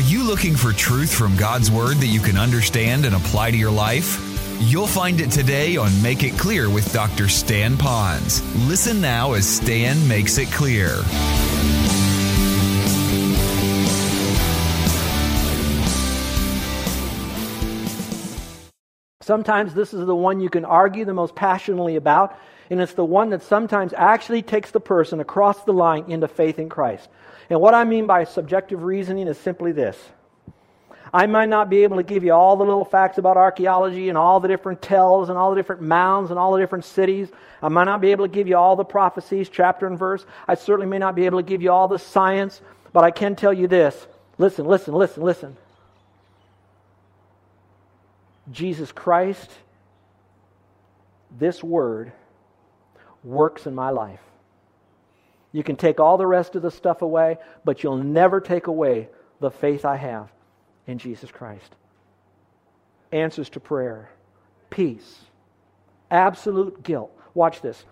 Are you looking for truth from God's Word that you can understand and apply to your life? You'll find it today on Make It Clear with Dr. Stan Pons. Listen now as Stan makes it clear. Sometimes this is the one you can argue the most passionately about, and it's the one that sometimes actually takes the person across the line into faith in Christ. And what I mean by subjective reasoning is simply this. I might not be able to give you all the little facts about archaeology and all the different tells and all the different mounds and all the different cities. I might not be able to give you all the prophecies, chapter and verse. I certainly may not be able to give you all the science, but I can tell you this. Listen. Jesus Christ, this Word, works in my life. You can take all the rest of the stuff away, but you'll never take away the faith I have in Jesus Christ. Answers to prayer, peace, absolute guilt. Watch this.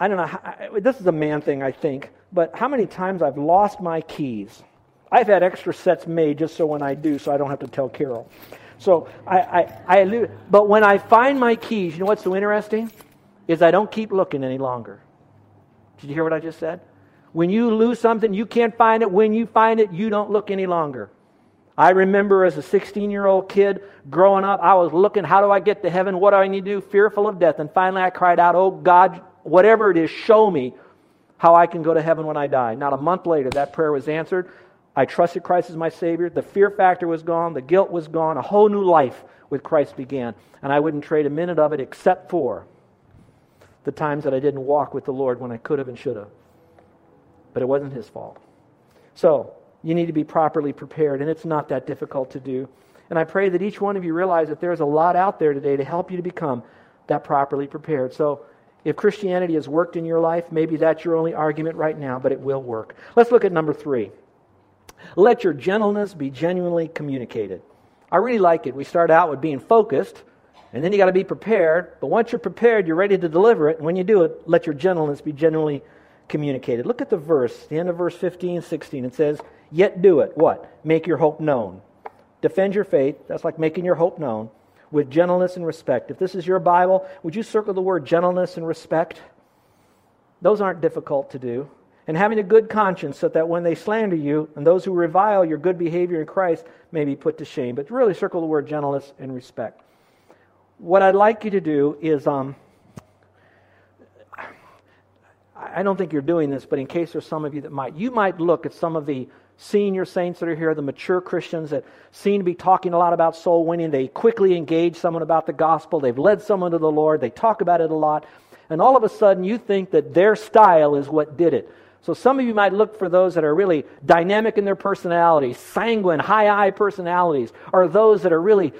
I don't know, this is a man thing, I think, but how many times I've lost my keys. I've had extra sets made just so when I do, so I don't have to tell Carol. So but when I find my keys, you know what's so interesting? Is I don't keep looking any longer. Did you hear what I just said? When you lose something, you can't find it. When you find it, you don't look any longer. I remember as a 16-year-old kid growing up, I was looking, how do I get to heaven? What do I need to do? Fearful of death. And finally I cried out, oh God, whatever it is, show me how I can go to heaven when I die. Not a month later, that prayer was answered. I trusted Christ as my Savior. The fear factor was gone. The guilt was gone. A whole new life with Christ began. And I wouldn't trade a minute of it except for the times that I didn't walk with the Lord when I could have and should have. But it wasn't His fault. So, you need to be properly prepared, and it's not that difficult to do. And I pray that each one of you realize that there's a lot out there today to help you to become that properly prepared. So, if Christianity has worked in your life, maybe that's your only argument right now, but it will work. Let's look at number 3. Let your gentleness be genuinely communicated. I really like it. We start out with being focused, and then you got to be prepared. But once you're prepared, you're ready to deliver it. And when you do it, let your gentleness be genuinely communicated. Look at the verse, the end of verse 15 and 16. It says, yet do it. What? Make your hope known. Defend your faith. That's like making your hope known with gentleness and respect. If this is your Bible, would you circle the word gentleness and respect? Those aren't difficult to do. And having a good conscience so that when they slander you and those who revile your good behavior in Christ may be put to shame. But really circle the word gentleness and respect. What I'd like you to do is, I don't think you're doing this, but in case there's some of you that might, you might look at some of the senior saints that are here, the mature Christians that seem to be talking a lot about soul winning. They quickly engage someone about the gospel. They've led someone to the Lord. They talk about it a lot. And all of a sudden you think that their style is what did it. So some of you might look for those that are really dynamic in their personalities, sanguine, high-eye personalities, or those that are really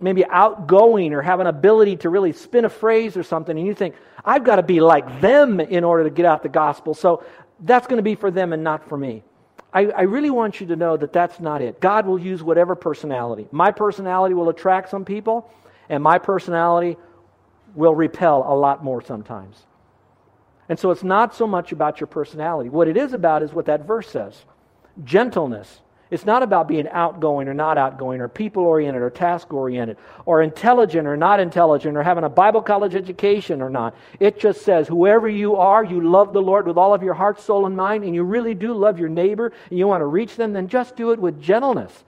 maybe outgoing or have an ability to really spin a phrase or something, and you think, I've got to be like them in order to get out the gospel. So that's going to be for them and not for me. I really want you to know that that's not it. God will use whatever personality. My personality will attract some people, and my personality will repel a lot more sometimes. And so it's not so much about your personality. What it is about is what that verse says. Gentleness. It's not about being outgoing or not outgoing or people-oriented or task-oriented or intelligent or not intelligent or having a Bible college education or not. It just says whoever you are, you love the Lord with all of your heart, soul, and mind, and you really do love your neighbor and you want to reach them, then just do it with gentleness.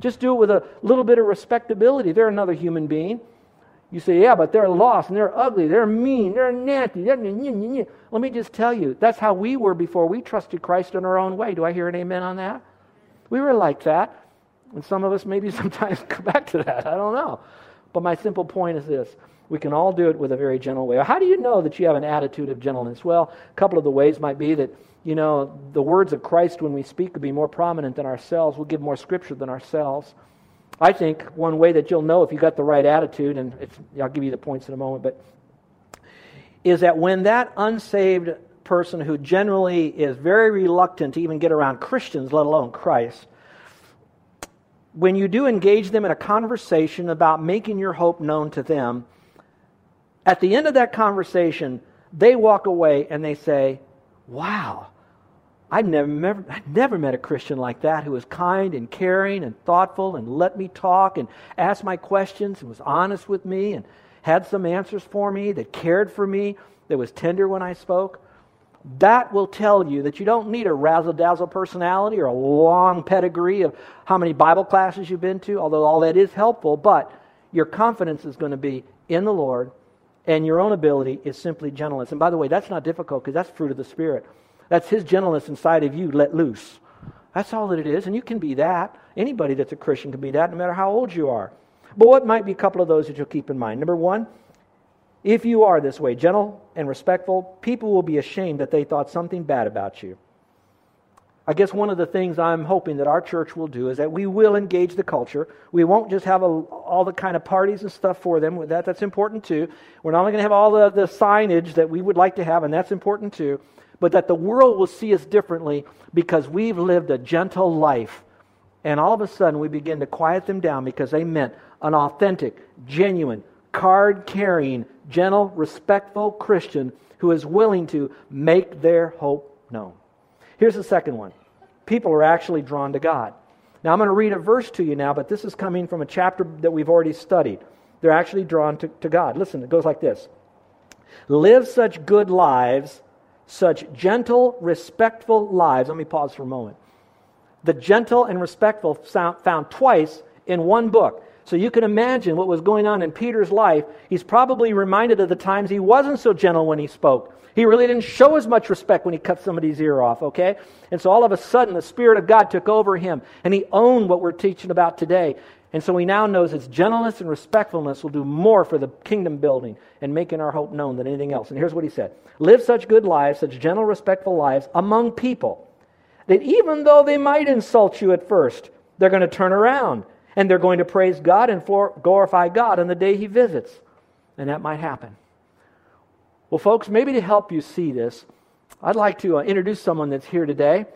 Just do it with a little bit of respectability. They're another human being. You say, yeah, but they're lost, and they're ugly, they're mean, they're nasty. Let me just tell you, that's how we were before we trusted Christ in our own way. Do I hear an amen on that? We were like that, and some of us maybe sometimes come back to that. I don't know. But my simple point is this. We can all do it with a very gentle way. How do you know that you have an attitude of gentleness? Well, a couple of the ways might be that, you know, the words of Christ when we speak will be more prominent than ourselves. We'll give more scripture than ourselves. I think one way that you'll know if you got the right attitude, and I'll give you the points in a moment, but is that when that unsaved person who generally is very reluctant to even get around Christians, let alone Christ, when you do engage them in a conversation about making your hope known to them, at the end of that conversation, they walk away and they say, wow, I've never met a Christian like that who was kind and caring and thoughtful and let me talk and asked my questions and was honest with me and had some answers for me, that cared for me, that was tender when I spoke. That will tell you that you don't need a razzle-dazzle personality or a long pedigree of how many Bible classes you've been to, although all that is helpful, but your confidence is going to be in the Lord, and your own ability is simply gentleness. And by the way, that's not difficult because that's fruit of the Spirit. That's His gentleness inside of you let loose. That's all that it is, and you can be that. Anybody that's a Christian can be that, no matter how old you are. But what might be a couple of those that you'll keep in mind? Number one, if you are this way, gentle and respectful, people will be ashamed that they thought something bad about you. I guess one of the things I'm hoping that our church will do is that we will engage the culture. We won't just have all the kind of parties and stuff for them. That's important too. We're not only going to have all the signage that we would like to have, and that's important too, but that the world will see us differently because we've lived a gentle life. And all of a sudden we begin to quiet them down because they meant an authentic, genuine, card-carrying, gentle, respectful Christian who is willing to make their hope known. Here's the second one. People are actually drawn to God. Now I'm going to read a verse to you now, but this is coming from a chapter that we've already studied. They're actually drawn to God. Listen, it goes like this. Live such good lives, such gentle, respectful lives. Let me pause for a moment. The gentle and respectful found twice in one book. So you can imagine what was going on in Peter's life. He's probably reminded of the times he wasn't so gentle when he spoke. He really didn't show as much respect when he cut somebody's ear off, okay? And so all of a sudden, the Spirit of God took over him, and he owned what we're teaching about today. And so he now knows his gentleness and respectfulness will do more for the kingdom building and making our hope known than anything else. And here's what he said. Live such good lives, such gentle, respectful lives among people, that even though they might insult you at first, they're going to turn around, and they're going to praise God and glorify God on the day He visits. And that might happen. Well, folks, maybe to help you see this, I'd like to introduce someone that's here today.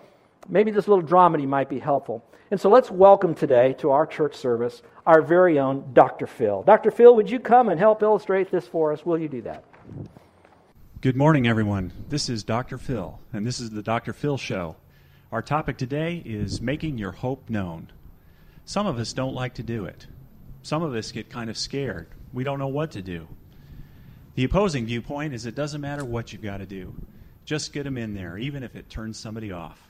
Maybe this little dramedy might be helpful. And so let's welcome today to our church service our very own Dr. Phil. Dr. Phil, would you come and help illustrate this for us? Will you do that? Good morning, everyone. This is Dr. Phil, and this is the Dr. Phil Show. Our topic today is making your hope known. Some of us don't like to do it. Some of us get kind of scared. We don't know what to do. The opposing viewpoint is it doesn't matter what you've got to do. Just get them in there, even if it turns somebody off.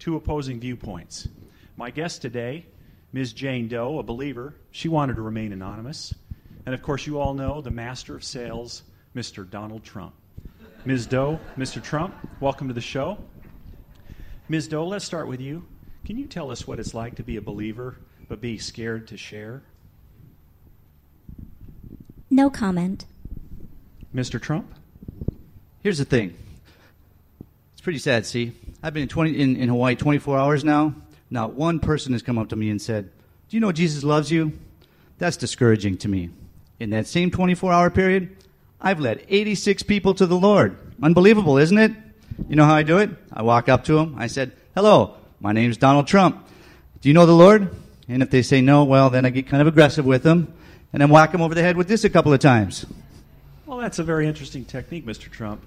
Two opposing viewpoints. My guest today, Ms. Jane Doe, a believer, she wanted to remain anonymous. And of course, you all know the master of sales, Mr. Donald Trump. Ms. Doe, Mr. Trump, welcome to the show. Ms. Doe, let's start with you. Can you tell us what it's like to be a believer but be scared to share? No comment. Mr. Trump? Here's the thing. It's pretty sad, see? I've been in Hawaii 24 hours now. Not one person has come up to me and said, "Do you know Jesus loves you?" That's discouraging to me. In that same 24-hour period, I've led 86 people to the Lord. Unbelievable, isn't it? You know how I do it? I walk up to them. I said, "Hello, my name's Donald Trump. Do you know the Lord?" And if they say no, well, then I get kind of aggressive with them, and then whack them over the head with this a couple of times. Well, that's a very interesting technique, Mr. Trump.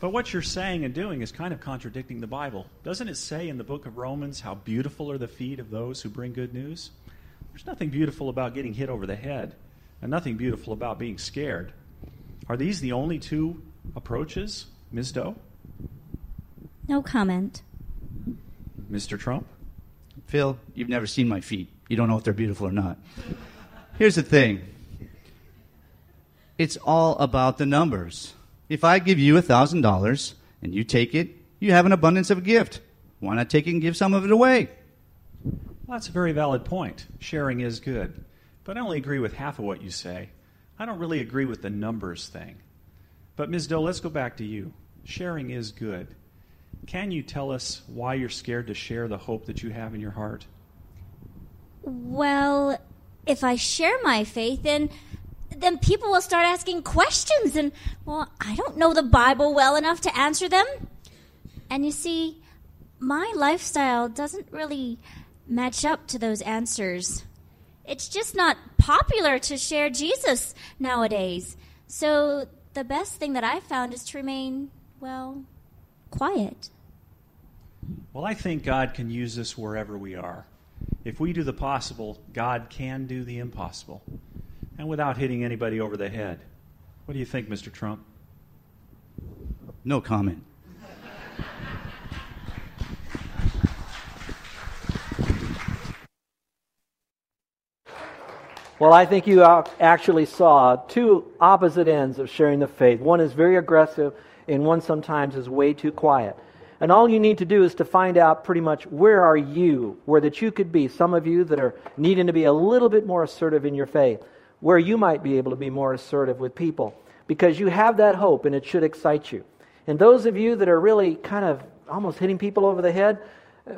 But what you're saying and doing is kind of contradicting the Bible. Doesn't it say in the book of Romans how beautiful are the feet of those who bring good news? There's nothing beautiful about getting hit over the head, and nothing beautiful about being scared. Are these the only two approaches, Ms. Doe? No comment. Mr. Trump? Phil, you've never seen my feet. You don't know if they're beautiful or not. Here's the thing. It's all about the numbers. If I give you $1,000 and you take it, you have an abundance of a gift. Why not take it and give some of it away? Well, that's a very valid point. Sharing is good. But I only agree with half of what you say. I don't really agree with the numbers thing. But Ms. Doe, let's go back to you. Sharing is good. Can you tell us why you're scared to share the hope that you have in your heart? Well, if I share my faith, then people will start asking questions. And, well, I don't know the Bible well enough to answer them. And you see, my lifestyle doesn't really match up to those answers. It's just not popular to share Jesus nowadays. So the best thing that I've found is to remain, well, quiet. Well, I think God can use us wherever we are. If we do the possible, God can do the impossible. And without hitting anybody over the head. What do you think, Mr. Trump? No comment. Well, I think you actually saw two opposite ends of sharing the faith. One is very aggressive, and one sometimes is way too quiet. And all you need to do is to find out pretty much where are you, where that you could be. Some of you that are needing to be a little bit more assertive in your faith, where you might be able to be more assertive with people, because you have that hope and it should excite you. And those of you that are really kind of almost hitting people over the head,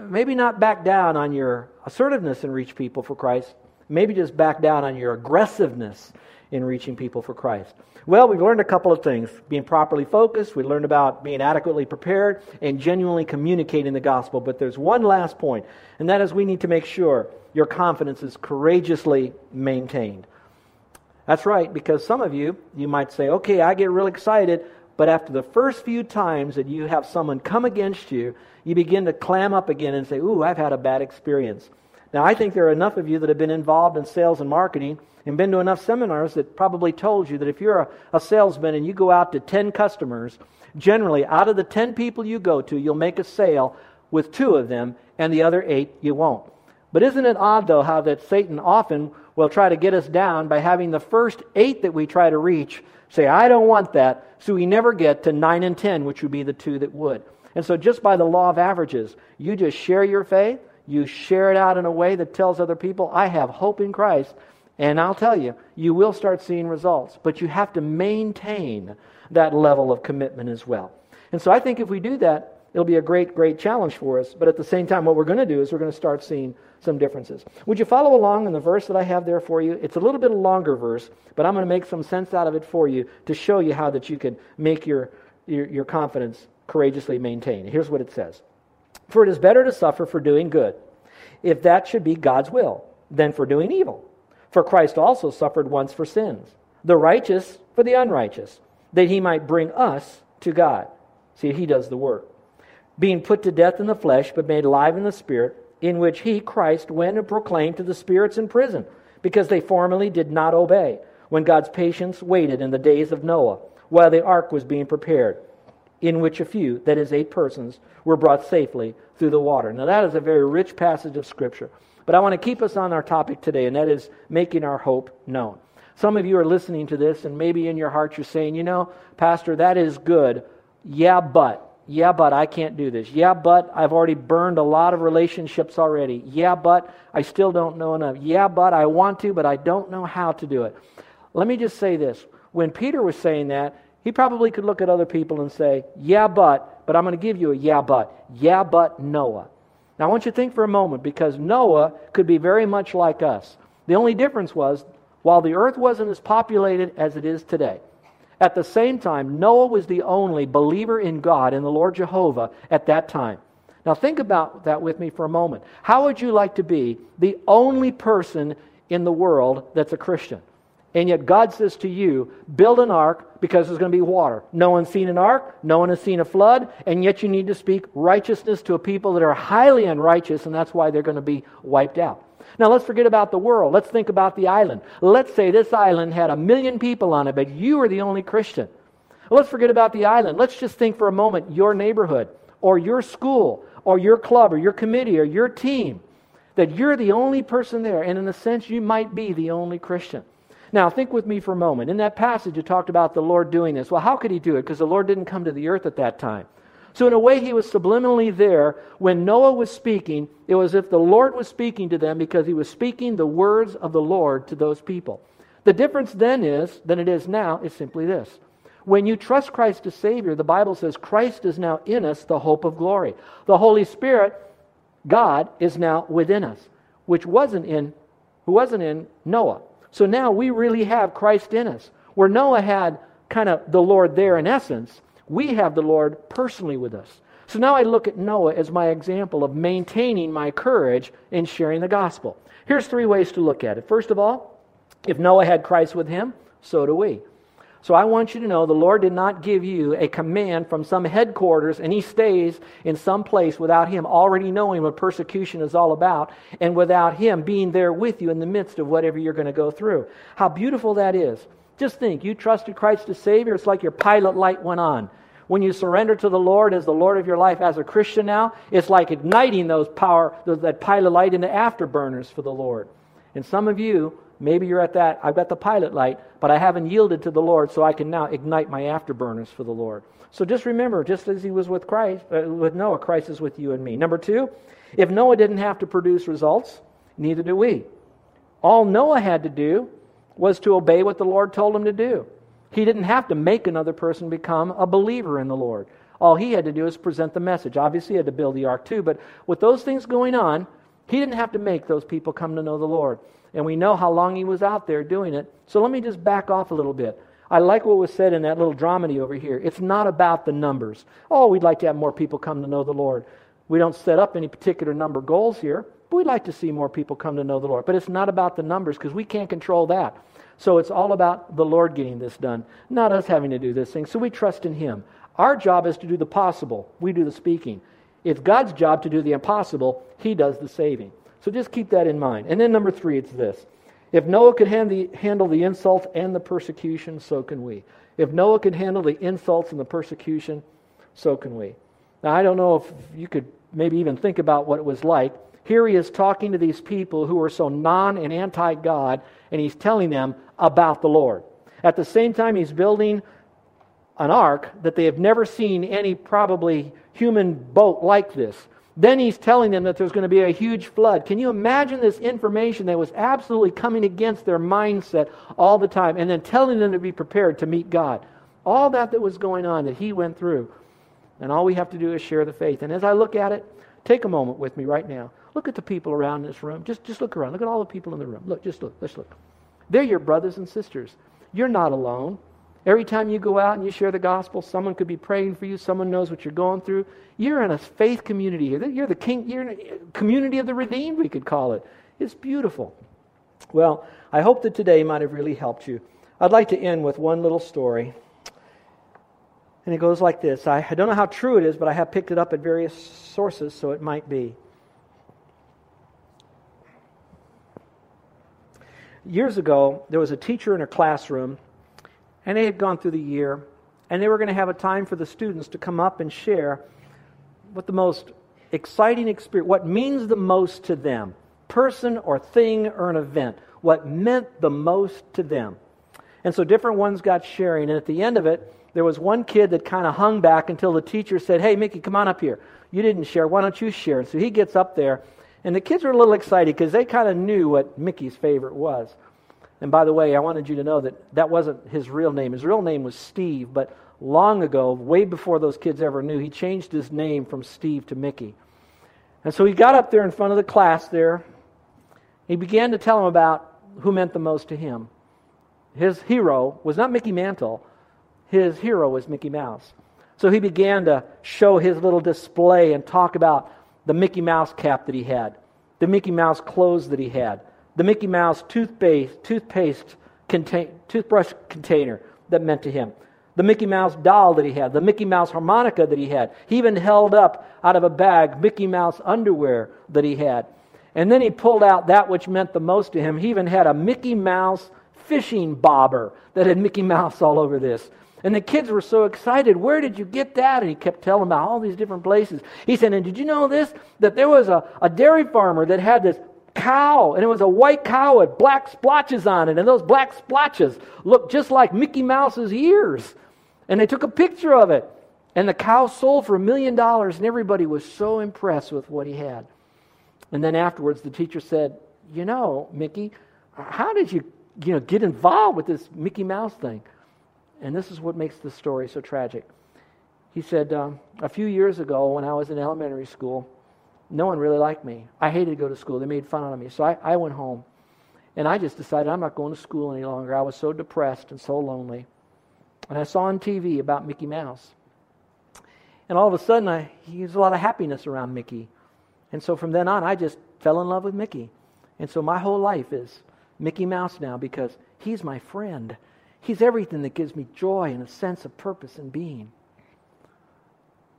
maybe not back down on your assertiveness and reach people for Christ. Maybe just back down on your aggressiveness in reaching people for Christ. Well, we've learned a couple of things. Being properly focused, we learned about being adequately prepared and genuinely communicating the gospel. But there's one last point, and that is we need to make sure your confidence is courageously maintained. That's right, because some of you might say, okay, I get real excited, but after the first few times that you have someone come against you, you begin to clam up again and say, ooh, I've had a bad experience. Now, I think there are enough of you that have been involved in sales and marketing and been to enough seminars that probably told you that if you're a salesman and you go out to 10 customers, generally out of the 10 people you go to, you'll make a sale with 2 of them and the other 8 you won't. But isn't it odd, though, how that Satan often will try to get us down by having the first 8 that we try to reach say, I don't want that, so we never get to 9 and 10, which would be the 2 that would. And so just by the law of averages, you just share your faith. You share it out in a way that tells other people, I have hope in Christ. And I'll tell you, you will start seeing results. But you have to maintain that level of commitment as well. And so I think if we do that, it'll be a great, great challenge for us. But at the same time, what we're going to do is we're going to start seeing some differences. Would you follow along in the verse that I have there for you? It's a little bit longer verse, but I'm going to make some sense out of it for you to show you how that you can make your confidence courageously maintained. Here's what it says. For it is better to suffer for doing good, if that should be God's will, than for doing evil. For Christ also suffered once for sins, the righteous for the unrighteous, that he might bring us to God. See, he does the work. Being put to death in the flesh, but made alive in the spirit, in which he, Christ, went and proclaimed to the spirits in prison, because they formerly did not obey, when God's patience waited in the days of Noah, while the ark was being prepared, in which a few, that is 8 persons, were brought safely through the water. Now that is a very rich passage of Scripture. But I want to keep us on our topic today, and that is making our hope known. Some of you are listening to this, and maybe in your heart you're saying, you know, Pastor, that is good. Yeah, but I can't do this. Yeah, but I've already burned a lot of relationships already. Yeah, but I still don't know enough. Yeah, but I want to, but I don't know how to do it. Let me just say this. When Peter was saying that, he probably could look at other people and say, yeah, but I'm going to give you a yeah, but Noah. Now, I want you to think for a moment, because Noah could be very much like us. The only difference was, while the earth wasn't as populated as it is today, at the same time, Noah was the only believer in God and the Lord Jehovah at that time. Now, think about that with me for a moment. How would you like to be the only person in the world that's a Christian? And yet God says to you, build an ark because there's going to be water. No one's seen an ark, no one has seen a flood, and yet you need to speak righteousness to a people that are highly unrighteous, and that's why they're going to be wiped out. Now let's forget about the world. Let's think about the island. Let's say this island had 1 million people on it, but you are the only Christian. Let's forget about the island. Let's just think for a moment your neighborhood or your school or your club or your committee or your team, that you're the only person there, and in a sense you might be the only Christian. Now, think with me for a moment. In that passage, it talked about the Lord doing this. Well, how could he do it? Because the Lord didn't come to the earth at that time. So in a way, he was subliminally there. When Noah was speaking, it was as if the Lord was speaking to them, because he was speaking the words of the Lord to those people. The difference then is, than it is now, is simply this. When you trust Christ as Savior, the Bible says Christ is now in us, the hope of glory. The Holy Spirit, God, is now within us, who wasn't in Noah. So now we really have Christ in us. Where Noah had kind of the Lord there in essence, we have the Lord personally with us. So now I look at Noah as my example of maintaining my courage in sharing the gospel. Here's 3 ways to look at it. First of all, if Noah had Christ with him, so do we. So I want you to know the Lord did not give you a command from some headquarters and he stays in some place without him already knowing what persecution is all about and without him being there with you in the midst of whatever you're going to go through. How beautiful that is. Just think, you trusted Christ as Savior. It's like your pilot light went on. When you surrender to the Lord as the Lord of your life as a Christian now, it's like igniting that pilot light in the afterburners for the Lord. And some of you, maybe you're at that, I've got the pilot light, but I haven't yielded to the Lord, so I can now ignite my afterburners for the Lord. So just remember, just as he was with Christ, with Noah, Christ is with you and me. Number two, if Noah didn't have to produce results, neither do we. All Noah had to do was to obey what the Lord told him to do. He didn't have to make another person become a believer in the Lord. All he had to do is present the message. Obviously, he had to build the ark too, but with those things going on, he didn't have to make those people come to know the Lord. And we know how long he was out there doing it. So let me just back off a little bit. I like what was said in that little dramedy over here. It's not about the numbers. Oh, we'd like to have more people come to know the Lord. We don't set up any particular number goals here, but we'd like to see more people come to know the Lord. But it's not about the numbers because we can't control that. So it's all about the Lord getting this done, not us having to do this thing. So we trust in him. Our job is to do the possible. We do the speaking. It's God's job to do the impossible. He does the saving. So just keep that in mind. And then number three, it's this. If Noah could handle the insults and the persecution, so can we. If Noah could handle the insults and the persecution, so can we. Now, I don't know if you could maybe even think about what it was like. Here he is talking to these people who are so non and anti-God, and he's telling them about the Lord. At the same time, he's building an ark that they have never seen any probably human boat like this. Then he's telling them that there's going to be a huge flood. Can you imagine this information that was absolutely coming against their mindset all the time, and then telling them to be prepared to meet God? All that was going on that he went through. And all we have to do is share the faith. And as I look at it, take a moment with me right now. Look at the people around this room. Just look around. Look at all the people in the room. Look, just look. Let's look. They're your brothers and sisters. You're not alone. Every time you go out and you share the gospel, someone could be praying for you. Someone knows what you're going through. You're in a faith community here. You're in a community of the redeemed, we could call it. It's beautiful. Well, I hope that today might have really helped you. I'd like to end with one little story. And it goes like this. I don't know how true it is, but I have picked it up at various sources, so it might be. Years ago, there was a teacher in her classroom, and they had gone through the year, and they were going to have a time for the students to come up and share what the most exciting experience, what means the most to them, person or thing or an event, what meant the most to them. And so different ones got sharing, and at the end of it, there was one kid that kind of hung back until the teacher said, "Hey, Mickey, come on up here. You didn't share. Why don't you share?" And so he gets up there, and the kids were a little excited because they kind of knew what Mickey's favorite was. And by the way, I wanted you to know that that wasn't his real name. His real name was Steve, but long ago, way before those kids ever knew, he changed his name from Steve to Mickey. And so he got up there in front of the class there. He began to tell them about who meant the most to him. His hero was not Mickey Mantle. His hero was Mickey Mouse. So he began to show his little display and talk about the Mickey Mouse cap that he had, the Mickey Mouse clothes that he had, the Mickey Mouse toothbrush container that meant to him, the Mickey Mouse doll that he had, the Mickey Mouse harmonica that he had. He even held up out of a bag Mickey Mouse underwear that he had. And then he pulled out that which meant the most to him. He even had a Mickey Mouse fishing bobber that had Mickey Mouse all over this. And the kids were so excited. "Where did you get that?" And he kept telling them about all these different places. He said, "And did you know this? That there was a dairy farmer that had this cow, and it was a white cow with black splotches on it, and those black splotches looked just like Mickey Mouse's ears. And they took a picture of it. And the cow sold for $1 million, and everybody was so impressed with what he had." And then afterwards, the teacher said, "You know, Mickey, how did you get involved with this Mickey Mouse thing?" And this is what makes the story so tragic. He said, "A few years ago when I was in elementary school, no one really liked me. I hated to go to school. They made fun of me. So I went home. And I just decided I'm not going to school any longer. I was so depressed and so lonely. And I saw on TV about Mickey Mouse. And all of a sudden, there's a lot of happiness around Mickey. And so from then on, I just fell in love with Mickey. And so my whole life is Mickey Mouse now because he's my friend. He's everything that gives me joy and a sense of purpose and being.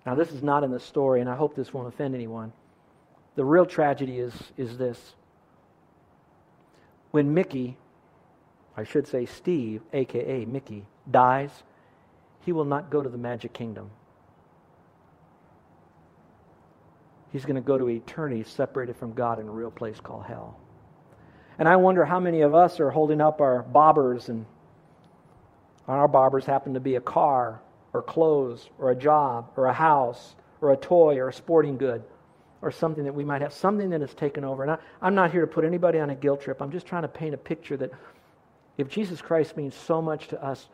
Now, this is not in the story, and I hope this won't offend anyone. The real tragedy is this. When Mickey, I should say Steve, a.k.a. Mickey, dies, he will not go to the Magic Kingdom. He's going to go to eternity separated from God in a real place called hell. And I wonder how many of us are holding up our bobbers, and our bobbers happen to be a car or clothes or a job or a house or a toy or a sporting good or something that we might have, something that has taken over. And I'm not here to put anybody on a guilt trip. I'm just trying to paint a picture that if Jesus Christ means so much to us,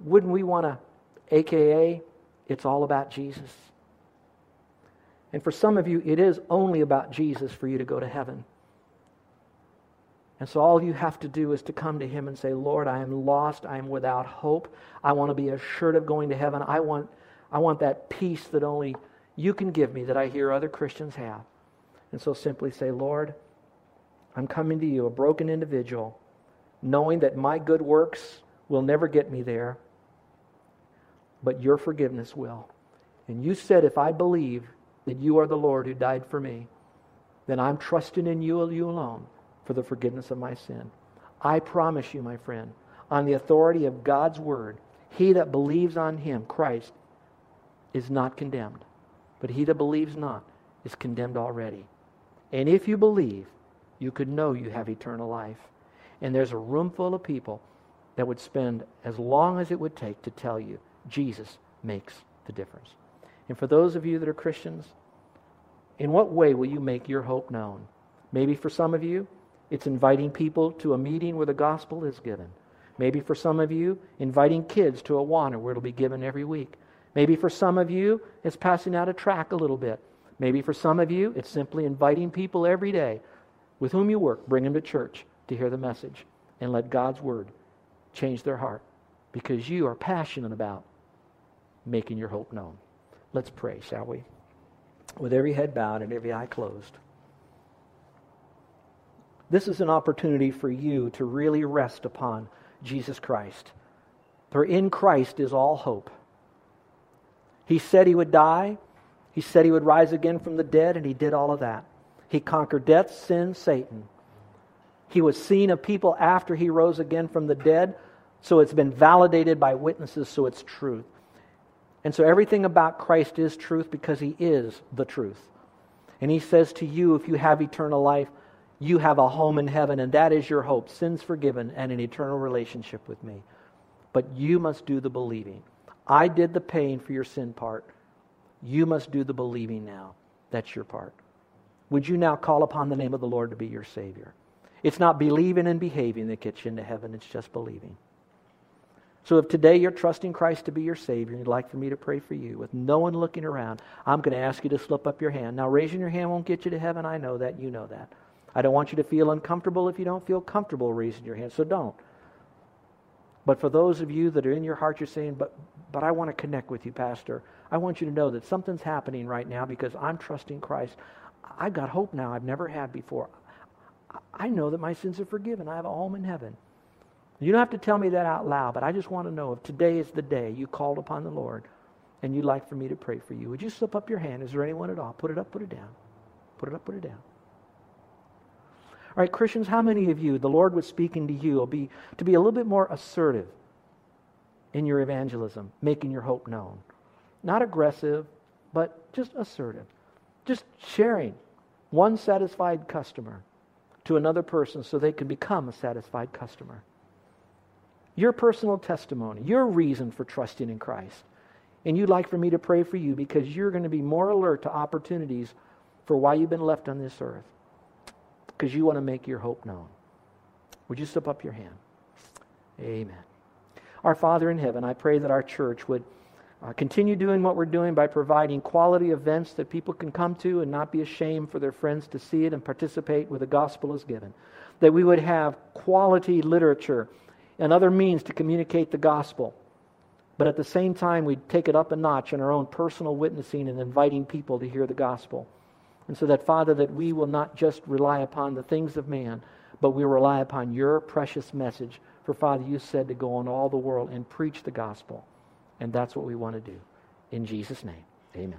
wouldn't we want to, a.k.a. it's all about Jesus? And for some of you, it is only about Jesus for you to go to heaven. And so all you have to do is to come to Him and say, Lord, I am lost. I am without hope. I want to be assured of going to heaven. I want that peace that only You can give me that I hear other Christians have. And so simply say, Lord, I'm coming to You, a broken individual, knowing that my good works will never get me there, but Your forgiveness will. And You said, if I believe that You are the Lord who died for me, then I'm trusting in You and You alone for the forgiveness of my sin. I promise you, my friend, on the authority of God's Word, he that believes on Him, Christ, is not condemned. But he that believes not is condemned already. And if you believe, you could know you have eternal life. And there's a room full of people that would spend as long as it would take to tell you Jesus makes the difference. And for those of you that are Christians, in what way will you make your hope known? Maybe for some of you, it's inviting people to a meeting where the gospel is given. Maybe for some of you, inviting kids to a water where it'll be given every week. Maybe for some of you, it's passing out a tract a little bit. Maybe for some of you, it's simply inviting people every day with whom you work, bring them to church to hear the message and let God's Word change their heart because you are passionate about making your hope known. Let's pray, shall we? With every head bowed and every eye closed. This is an opportunity for you to really rest upon Jesus Christ. For in Christ is all hope. He said He would die. He said He would rise again from the dead, and He did all of that. He conquered death, sin, Satan. He was seen of people after He rose again from the dead, so it's been validated by witnesses, so it's truth. And so everything about Christ is truth because He is the truth. And He says to you, if you have eternal life, you have a home in heaven, and that is your hope, sins forgiven, and an eternal relationship with Me. But you must do the believing. I did the paying for your sin part. You must do the believing now. That's your part. Would you now call upon the name of the Lord to be your Savior? It's not believing and behaving that gets you into heaven. It's just believing. So if today you're trusting Christ to be your Savior and you'd like for me to pray for you with no one looking around, I'm going to ask you to slip up your hand. Now, raising your hand won't get you to heaven. I know that. You know that. I don't want you to feel uncomfortable if you don't feel comfortable raising your hand, so don't. But for those of you that are in your heart, you're saying, but I want to connect with you, Pastor. I want you to know that something's happening right now because I'm trusting Christ. I've got hope now I've never had before. I know that my sins are forgiven. I have a home in heaven. You don't have to tell me that out loud, but I just want to know if today is the day you called upon the Lord and you'd like for me to pray for you. Would you slip up your hand? Is there anyone at all? Put it up, put it down. Put it up, put it down. All right, Christians, how many of you, the Lord was speaking to you, to be a little bit more assertive in your evangelism, making your hope known? Not aggressive, but just assertive. Just sharing one satisfied customer to another person so they can become a satisfied customer. Your personal testimony, your reason for trusting in Christ. And you'd like for me to pray for you because you're going to be more alert to opportunities for why you've been left on this earth. Because you want to make your hope known. Would you slip up your hand? Amen. Our Father in heaven, I pray that our church would continue doing what we're doing by providing quality events that people can come to and not be ashamed for their friends to see it and participate where the gospel is given. That we would have quality literature and other means to communicate the gospel. But at the same time, we'd take it up a notch in our own personal witnessing and inviting people to hear the gospel. And so that, Father, that we will not just rely upon the things of man, but we rely upon your precious message For Father, you said to go on all the world and preach the gospel. And that's what we want to do. In Jesus' name, amen.